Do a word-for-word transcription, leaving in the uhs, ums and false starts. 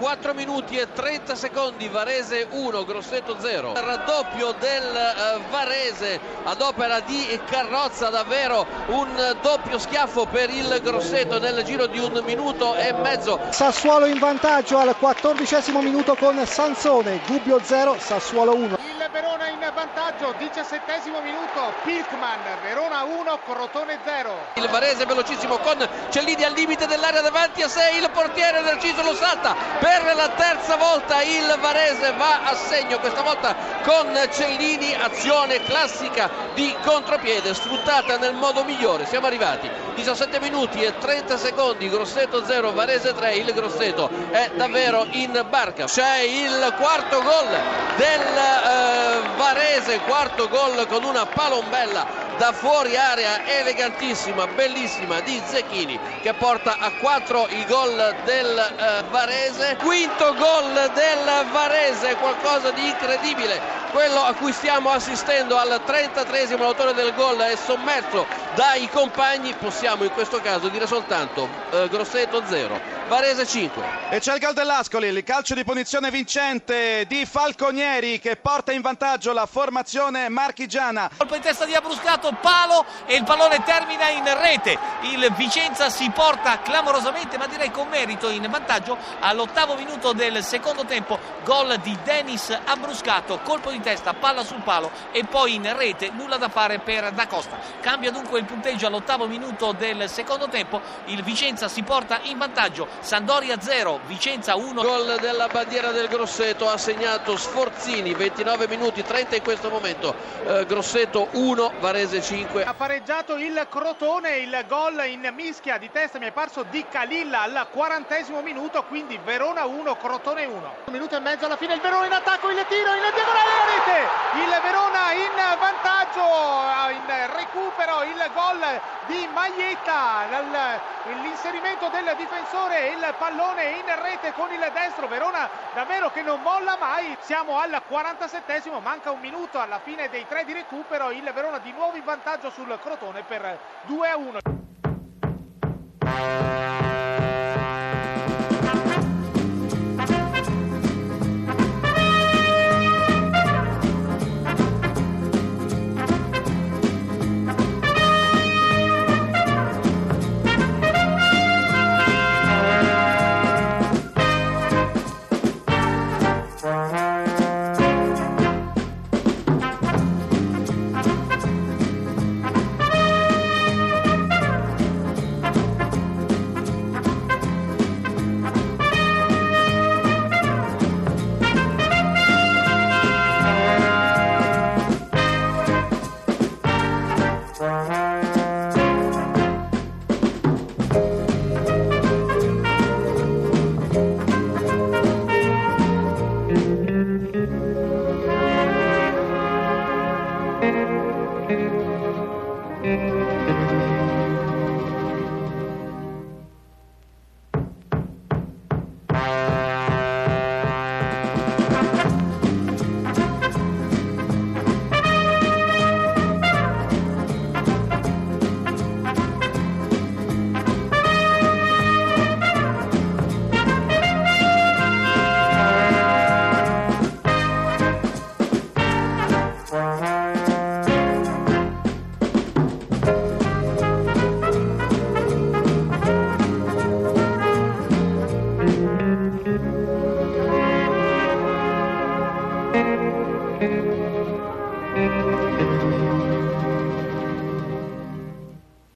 quattro minuti e trenta secondi, Varese uno, Grosseto zero. Raddoppio del Varese ad opera di Carrozza, davvero un doppio schiaffo per il Grosseto nel giro di un minuto e mezzo. Sassuolo in vantaggio al quattordicesimo minuto con Sansone, Gubbio zero, Sassuolo uno. Il Verona in vantaggio, diciassettesimo minuto, Pickman, Verona uno, Crotone zero. Il Varese velocissimo con Cellidi al limite dell'area davanti a sé, il portiere del Ciso lo salta. Per la terza volta il Varese va a segno, questa volta con Cellini, azione classica di contropiede sfruttata nel modo migliore. Siamo arrivati diciassette minuti e trenta secondi, Grosseto zero, Varese tre, il Grosseto è davvero in barca. C'è il quarto gol del eh, Varese, quarto gol con una palombella da fuori area elegantissima, bellissima di Zecchini, che porta a quattro il gol del eh, Varese. Quinto gol del Varese, qualcosa di incredibile quello a cui stiamo assistendo. Al trentatreesimo l'autore del gol è sommerso dai compagni. Possiamo in questo caso dire soltanto eh, Grosseto zero, Varese cinque. E c'è il gol dell'Ascoli, il calcio di punizione vincente di Falconieri che porta in vantaggio la formazione marchigiana. Colpo in testa di Abbruscato, palo, e il pallone termina in rete. Il Vicenza si porta clamorosamente, ma direi con merito, in vantaggio all'ottavo minuto del secondo tempo. Gol di Denis Abbruscato, colpo di testa, palla sul palo e poi in rete, nulla da fare per Da Costa. Cambia dunque il punteggio all'ottavo minuto del secondo tempo, il Vicenza si porta in vantaggio, Sampdoria zero, Vicenza uno. Gol della bandiera del Grosseto, ha segnato Sforzini, ventinove minuti e trenta in questo momento, eh, Grosseto uno, Varese cinque. Ha pareggiato il Crotone, il gol in mischia di testa mi è parso Di Calilla al quarantesimo minuto, quindi Verona uno, Crotone uno. Un minuto e mezzo alla fine, il Verona in attacco, il tiro in diagonale alla rete, il Verona in vantaggio, in recupero il gol di Maglietta, l'inserimento del difensore, il pallone in rete con il destro. Verona davvero che non molla mai. Siamo al quarantasettesimo, manca un minuto alla fine dei tre di recupero, il Verona di nuovo in vantaggio sul Crotone per due a uno.